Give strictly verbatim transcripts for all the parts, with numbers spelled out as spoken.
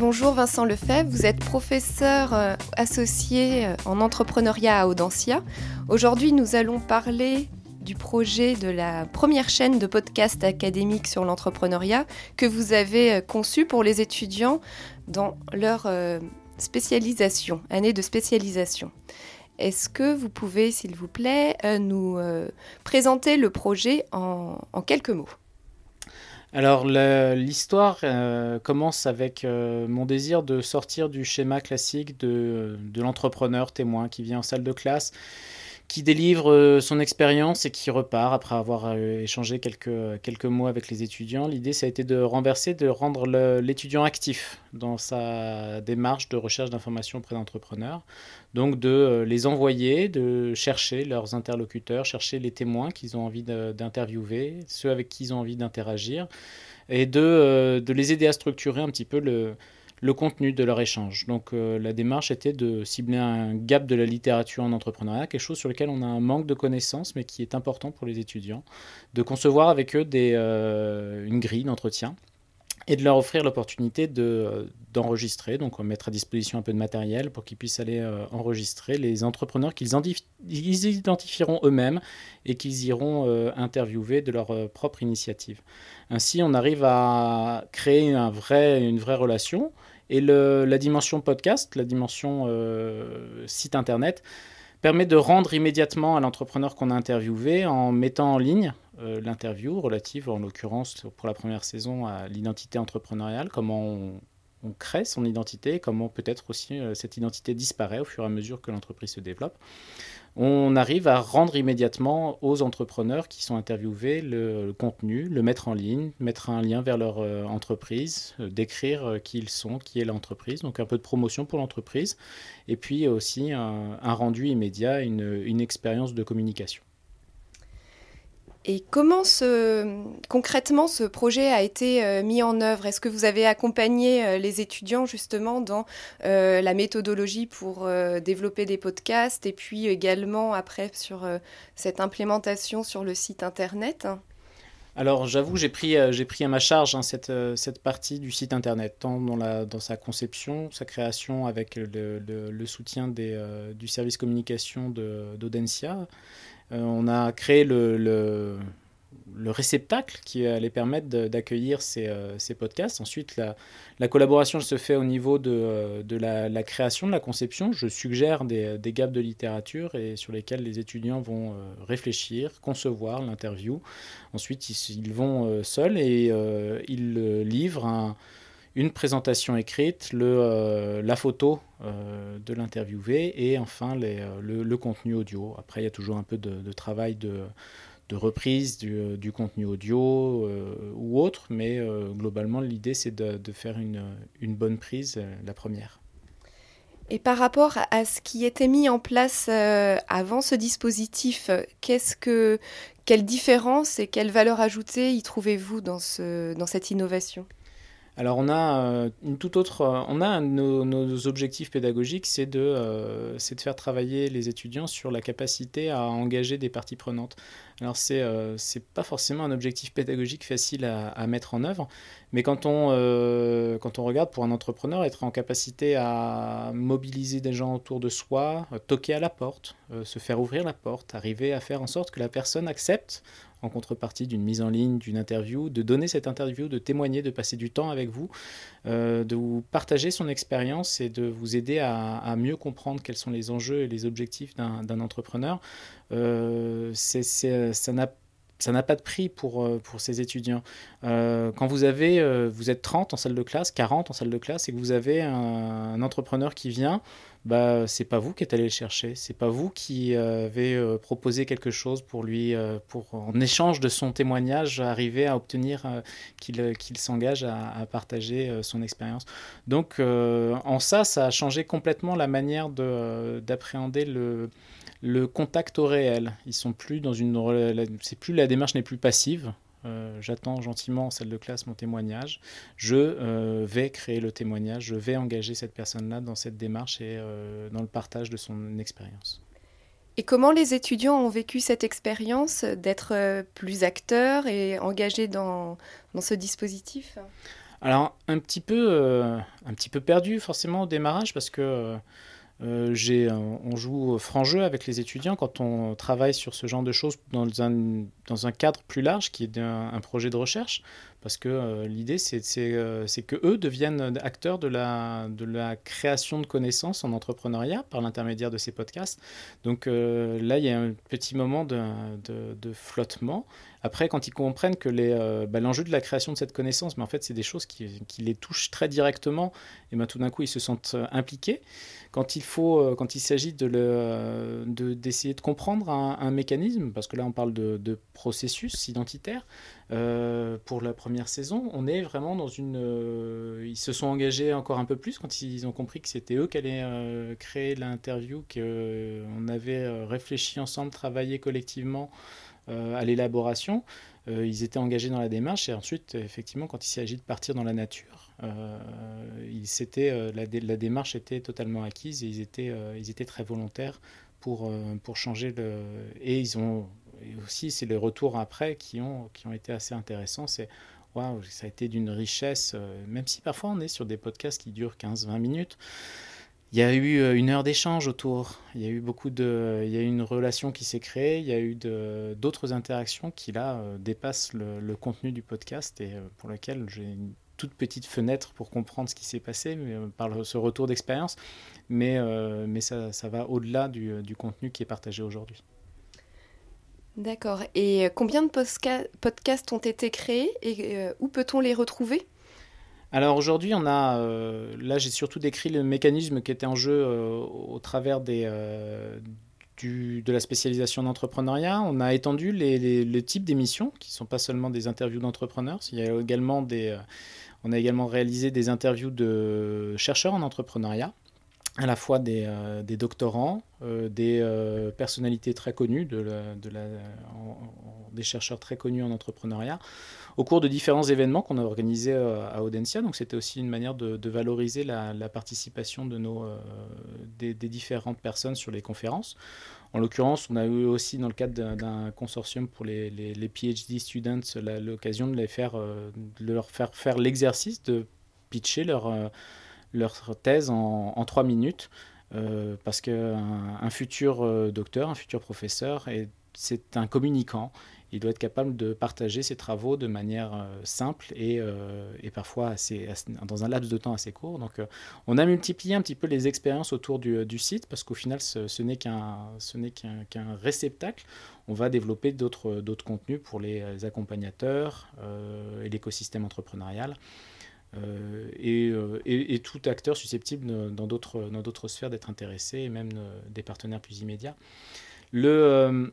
Bonjour Vincent Lefebvre, vous êtes professeur associé en entrepreneuriat à Audencia. Aujourd'hui, nous allons parler du projet de la première chaîne de podcast académique sur l'entrepreneuriat que vous avez conçu pour les étudiants dans leur spécialisation, année de spécialisation. Est-ce que vous pouvez, s'il vous plaît, nous présenter le projet en, en quelques mots ? Alors le, l'histoire euh, commence avec euh, mon désir de sortir du schéma classique de, de l'entrepreneur témoin qui vient en salle de classe, qui délivre euh, son expérience et qui repart après avoir euh, échangé quelques, quelques mots avec les étudiants. L'idée, ça a été de renverser, de rendre le, l'étudiant actif dans sa démarche de recherche d'informations auprès d'entrepreneurs. Donc de euh, les envoyer, de chercher leurs interlocuteurs, chercher les témoins qu'ils ont envie de, d'interviewer, ceux avec qui ils ont envie d'interagir, et de, euh, de les aider à structurer un petit peu le, le contenu de leur échange. Donc euh, la démarche était de cibler un gap de la littérature en entrepreneuriat, quelque chose sur lequel on a un manque de connaissances, mais qui est important pour les étudiants, de concevoir avec eux des, euh, une grille d'entretien et de leur offrir l'opportunité de, d'enregistrer, donc mettre à disposition un peu de matériel pour qu'ils puissent aller euh, enregistrer les entrepreneurs qu'ils identif- ils identifieront eux-mêmes et qu'ils iront euh, interviewer de leur euh, propre initiative. Ainsi, on arrive à créer un vrai, une vraie relation, et le, la dimension podcast, la dimension euh, site internet, permet de rendre immédiatement à l'entrepreneur qu'on a interviewé en mettant en ligne euh, l'interview relative, en l'occurrence pour la première saison, à l'identité entrepreneuriale, comment on, on crée son identité, comment peut-être aussi euh, cette identité disparaît au fur et à mesure que l'entreprise se développe. On arrive à rendre immédiatement aux entrepreneurs qui sont interviewés le, le contenu, le mettre en ligne, mettre un lien vers leur euh, entreprise, euh, décrire euh, qui ils sont, qui est l'entreprise, donc un peu de promotion pour l'entreprise, et puis aussi un, un rendu immédiat, une, une expérience de communication. Et comment ce, concrètement ce projet a été euh, mis en œuvre ? Est-ce que vous avez accompagné euh, les étudiants justement dans euh, la méthodologie pour euh, développer des podcasts et puis également après sur euh, cette implémentation sur le site internet ? Alors j'avoue, j'ai pris, euh, j'ai pris à ma charge hein, cette, euh, cette partie du site internet, tant dans, la, dans sa conception, sa création avec le, le, le soutien des, euh, du service communication de, d'Audencia. Euh, on a créé le, le, le réceptacle qui allait permettre de, d'accueillir ces, euh, ces podcasts. Ensuite, la, la collaboration se fait au niveau de, de la, la création, de la conception. Je suggère des, des gaps de littérature et sur lesquels les étudiants vont réfléchir, concevoir l'interview. Ensuite, ils, ils vont euh, seuls et euh, ils livrent un... une présentation écrite, le, euh, la photo euh, de l'interviewé et enfin les, euh, le, le contenu audio. Après, il y a toujours un peu de, de travail de, de reprise du, du contenu audio euh, ou autre, mais euh, globalement, l'idée, c'est de, de faire une, une bonne prise, euh, la première. Et par rapport à ce qui était mis en place euh, avant ce dispositif, qu'est-ce que, quelle différence et quelle valeur ajoutée y trouvez-vous dans, ce, dans cette innovation ? Alors on a une toute autre, on a nos, nos objectifs pédagogiques, c'est de, euh, c'est de faire travailler les étudiants sur la capacité à engager des parties prenantes. Alors c'est, euh, c'est pas forcément un objectif pédagogique facile à, à mettre en œuvre, mais quand on, euh, quand on regarde pour un entrepreneur, être en capacité à mobiliser des gens autour de soi, toquer à la porte, euh, se faire ouvrir la porte, arriver à faire en sorte que la personne accepte en contrepartie d'une mise en ligne, d'une interview, de donner cette interview, de témoigner, de passer du temps avec vous, euh, de vous partager son expérience et de vous aider à, à mieux comprendre quels sont les enjeux et les objectifs d'un, d'un entrepreneur. Euh, c'est, c'est, ça n'a Ça n'a pas de prix pour, pour ces étudiants. Euh, quand vous, avez, euh, vous êtes trente en salle de classe, quarante en salle de classe, et que vous avez un, un entrepreneur qui vient, bah, ce n'est pas vous qui êtes allé le chercher, ce n'est pas vous qui euh, avez euh, proposé quelque chose pour lui, euh, pour, en échange de son témoignage, arriver à obtenir euh, qu'il, qu'il s'engage à, à partager euh, son expérience. Donc, euh, en ça, ça a changé complètement la manière de, euh, d'appréhender le... le contact au réel. Ils sont plus dans une c'est plus la démarche n'est plus passive. Euh, j'attends gentiment en salle de classe mon témoignage. Je euh, vais créer le témoignage. Je vais engager cette personne-là dans cette démarche et euh, dans le partage de son expérience. Et comment les étudiants ont vécu cette expérience d'être plus acteurs et engagés dans dans ce dispositif ? Alors, un petit peu, euh, un petit peu perdu forcément au démarrage parce que euh, j'ai, on joue franc jeu avec les étudiants quand on travaille sur ce genre de choses dans un, dans un cadre plus large qui est un, un projet de recherche parce que euh, l'idée, c'est, c'est, euh, c'est qu'eux deviennent acteurs de la, de la création de connaissances en entrepreneuriat par l'intermédiaire de ces podcasts. Donc euh, là, il y a un petit moment de, de, de flottement. Après, quand ils comprennent que les, euh, bah, l'enjeu de la création de cette connaissance, mais en fait, c'est des choses qui, qui les touchent très directement, et bien, tout d'un coup, ils se sentent euh, impliqués. Quand il, faut, euh, quand il s'agit de le, euh, de, d'essayer de comprendre un, un mécanisme, parce que là, on parle de, de processus identitaire, euh, pour la première saison, on est vraiment dans une... Euh, ils se sont engagés encore un peu plus quand ils ont compris que c'était eux qui allaient euh, créer l'interview, qu'on euh, avait euh, réfléchi ensemble, travaillé collectivement, Euh, à l'élaboration, euh, ils étaient engagés dans la démarche et ensuite, effectivement, quand il s'agit de partir dans la nature, euh, ils s'étaient, euh, la, dé- la démarche était totalement acquise et ils étaient, euh, ils étaient très volontaires pour, euh, pour changer le... Et ils ont et aussi, c'est les retours après qui ont, qui ont été assez intéressants, c'est waouh, ça a été d'une richesse, euh, même si parfois on est sur des podcasts qui durent quinze à vingt minutes. Il y a eu une heure d'échange autour, il y a eu beaucoup de, il y a eu une relation qui s'est créée, il y a eu de, d'autres interactions qui là dépassent le, le contenu du podcast et pour lequel j'ai une toute petite fenêtre pour comprendre ce qui s'est passé mais, par le, ce retour d'expérience, mais, euh, mais ça, ça va au-delà du, du contenu qui est partagé aujourd'hui. D'accord, et combien de posca- podcasts ont été créés et euh, où peut-on les retrouver ? Alors aujourd'hui, on a, euh, là j'ai surtout décrit le mécanisme qui était en jeu euh, au travers des, euh, du, de la spécialisation d'entrepreneuriat. On a étendu les, les, les types d'émissions qui ne sont pas seulement des interviews d'entrepreneurs. Il y a également des, euh, on a également réalisé des interviews de chercheurs en entrepreneuriat, à la fois des, euh, des doctorants, euh, des euh, personnalités très connues, de la, de la, en, en, des chercheurs très connus en entrepreneuriat, au cours de différents événements qu'on a organisés euh, à Audencia. Donc c'était aussi une manière de, de valoriser la, la participation de nos, euh, des, des différentes personnes sur les conférences. En l'occurrence, on a eu aussi, dans le cadre d'un, d'un consortium pour les, les, les PhD students, la, l'occasion de, les faire, euh, de leur faire faire l'exercice de pitcher leur... Euh, leur thèse en, en trois minutes, euh, parce qu'un un futur euh, docteur, un futur professeur, est, c'est un communicant. Il doit être capable de partager ses travaux de manière euh, simple et, euh, et parfois assez, assez, dans un laps de temps assez court. Donc, euh, on a multiplié un petit peu les expériences autour du, du site, parce qu'au final, ce, ce n'est qu'un, ce n'est qu'un, qu'un réceptacle. On va développer d'autres, d'autres contenus pour les accompagnateurs euh, et l'écosystème entrepreneurial. Euh, et, et, et tout acteur susceptible de, dans, d'autres, dans d'autres sphères d'être intéressé, et même de, des partenaires plus immédiats. Le, euh,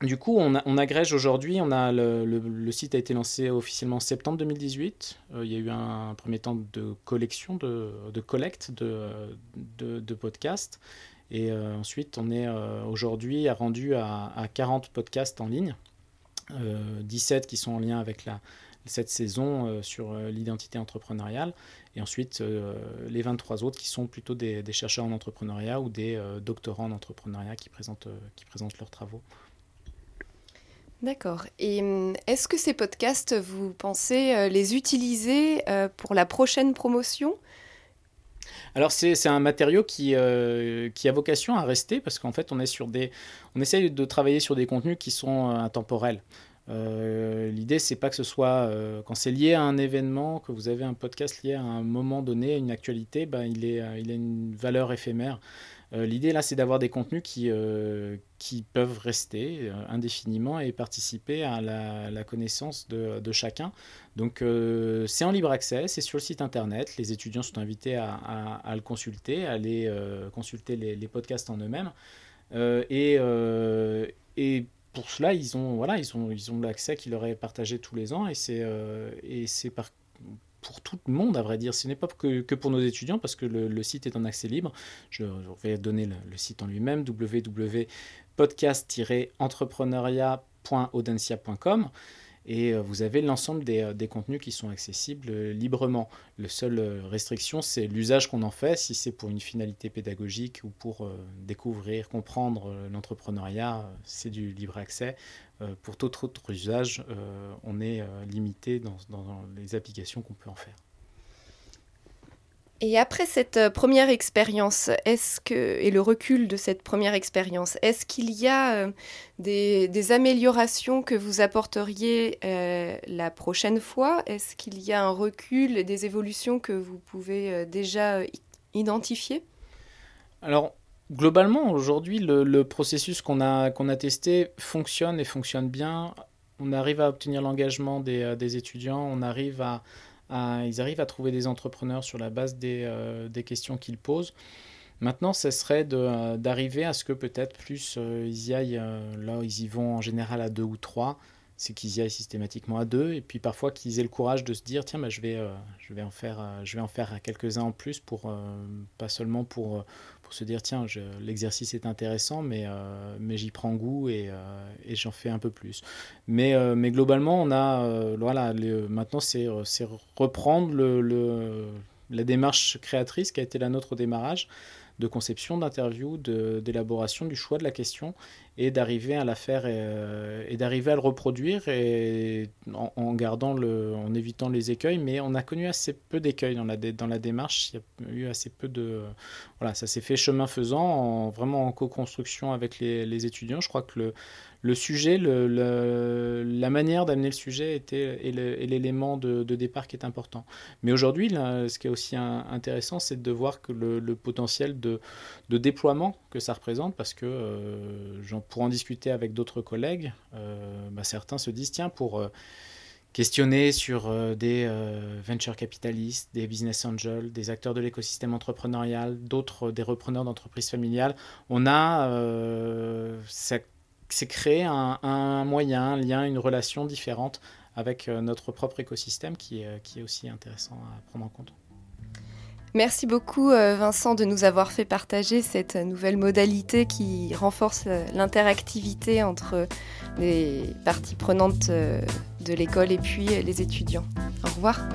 du coup, on, a, on agrège aujourd'hui, on a le, le, le site a été lancé officiellement en septembre deux mille dix-huit. Euh, il y a eu un, un premier temps de collection, de, de collecte de, de, de podcasts. Et euh, ensuite, on est euh, aujourd'hui rendu à, à quarante podcasts en ligne, euh, dix-sept qui sont en lien avec la... cette saison euh, sur euh, l'identité entrepreneuriale, et ensuite euh, les vingt-trois autres qui sont plutôt des, des chercheurs en entrepreneuriat ou des euh, doctorants en entrepreneuriat qui présentent, euh, qui présentent leurs travaux. D'accord. Et est-ce que ces podcasts, vous pensez euh, les utiliser euh, pour la prochaine promotion ? Alors c'est, c'est un matériau qui, euh, qui a vocation à rester, parce qu'en fait on, est sur des, on essaye de travailler sur des contenus qui sont euh, intemporels. Euh, l'idée, c'est pas que ce soit euh, quand c'est lié à un événement, que vous avez un podcast lié à un moment donné, à une actualité, ben, il est, euh, il a une valeur éphémère. Euh, l'idée là, c'est d'avoir des contenus qui, euh, qui peuvent rester euh, indéfiniment et participer à la, la connaissance de, de chacun. Donc euh, c'est en libre accès, c'est sur le site internet, les étudiants sont invités à, à, à le consulter, à aller euh, consulter les, les podcasts en eux-mêmes euh, et, euh, et pour cela, ils ont, voilà, ils ont, ils ont l'accès qui leur est partagé tous les ans, et c'est, euh, et c'est par, pour tout le monde, à vrai dire. Ce n'est pas que, que pour nos étudiants, parce que le, le site est en accès libre. Je, je vais donner le, le site en lui-même, w w w point podcast tiret entrepreneuriat point audencia point com. Et vous avez l'ensemble des, des contenus qui sont accessibles librement. La seule restriction, c'est l'usage qu'on en fait, si c'est pour une finalité pédagogique ou pour découvrir, comprendre l'entrepreneuriat, c'est du libre accès. Pour tout autre usage, on est limité dans, dans les applications qu'on peut en faire. Et après cette première expérience, est-ce que, et le recul de cette première expérience, est-ce qu'il y a des, des améliorations que vous apporteriez euh, la prochaine fois? Est-ce qu'il y a un recul et des évolutions que vous pouvez déjà identifier? Alors, globalement, aujourd'hui, le, le processus qu'on a, qu'on a testé fonctionne et fonctionne bien. On arrive à obtenir l'engagement des, des étudiants, on arrive à... À, ils arrivent à trouver des entrepreneurs sur la base des, euh, des questions qu'ils posent. Maintenant, ce serait de, euh, d'arriver à ce que peut-être plus euh, ils y aillent, euh, là ils y vont en général à deux ou trois, c'est qu'ils y aillent systématiquement à deux, et puis parfois qu'ils aient le courage de se dire tiens, bah, je, vais, euh, je, vais en faire, euh, je vais en faire quelques-uns en plus, pour, euh, pas seulement pour, euh, pour se dire tiens, je, l'exercice est intéressant, mais, euh, mais j'y prends goût et, euh, et j'en fais un peu plus. Mais, euh, mais globalement, on a, euh, voilà, les, maintenant, c'est, c'est reprendre le, le, la démarche créatrice qui a été la nôtre au démarrage, de conception, d'interview, de, d'élaboration, du choix de la question, et d'arriver à la faire et, euh, et d'arriver à le reproduire, et en, en gardant le, en évitant les écueils. Mais on a connu assez peu d'écueils dans la dans la démarche. Il y a eu assez peu de euh, voilà, ça s'est fait chemin faisant, en, vraiment en co-construction avec les, les étudiants. Je crois que le le sujet, le, le la manière d'amener le sujet était et, le, et l'élément de, de départ qui est important. Mais aujourd'hui, là, ce qui est aussi un, intéressant, c'est de voir que le, le potentiel de De, de déploiement que ça représente, parce que euh, j'en, pour en discuter avec d'autres collègues, euh, bah certains se disent tiens, pour euh, questionner sur euh, des euh, venture capitalistes, des business angels, des acteurs de l'écosystème entrepreneurial, d'autres euh, des repreneurs d'entreprises familiales, on a euh, ça, c'est créé un, un moyen, un lien, une relation différente avec euh, notre propre écosystème qui, euh, qui est aussi intéressant à prendre en compte. Merci beaucoup Vincent de nous avoir fait partager cette nouvelle modalité qui renforce l'interactivité entre les parties prenantes de l'école et puis les étudiants. Au revoir.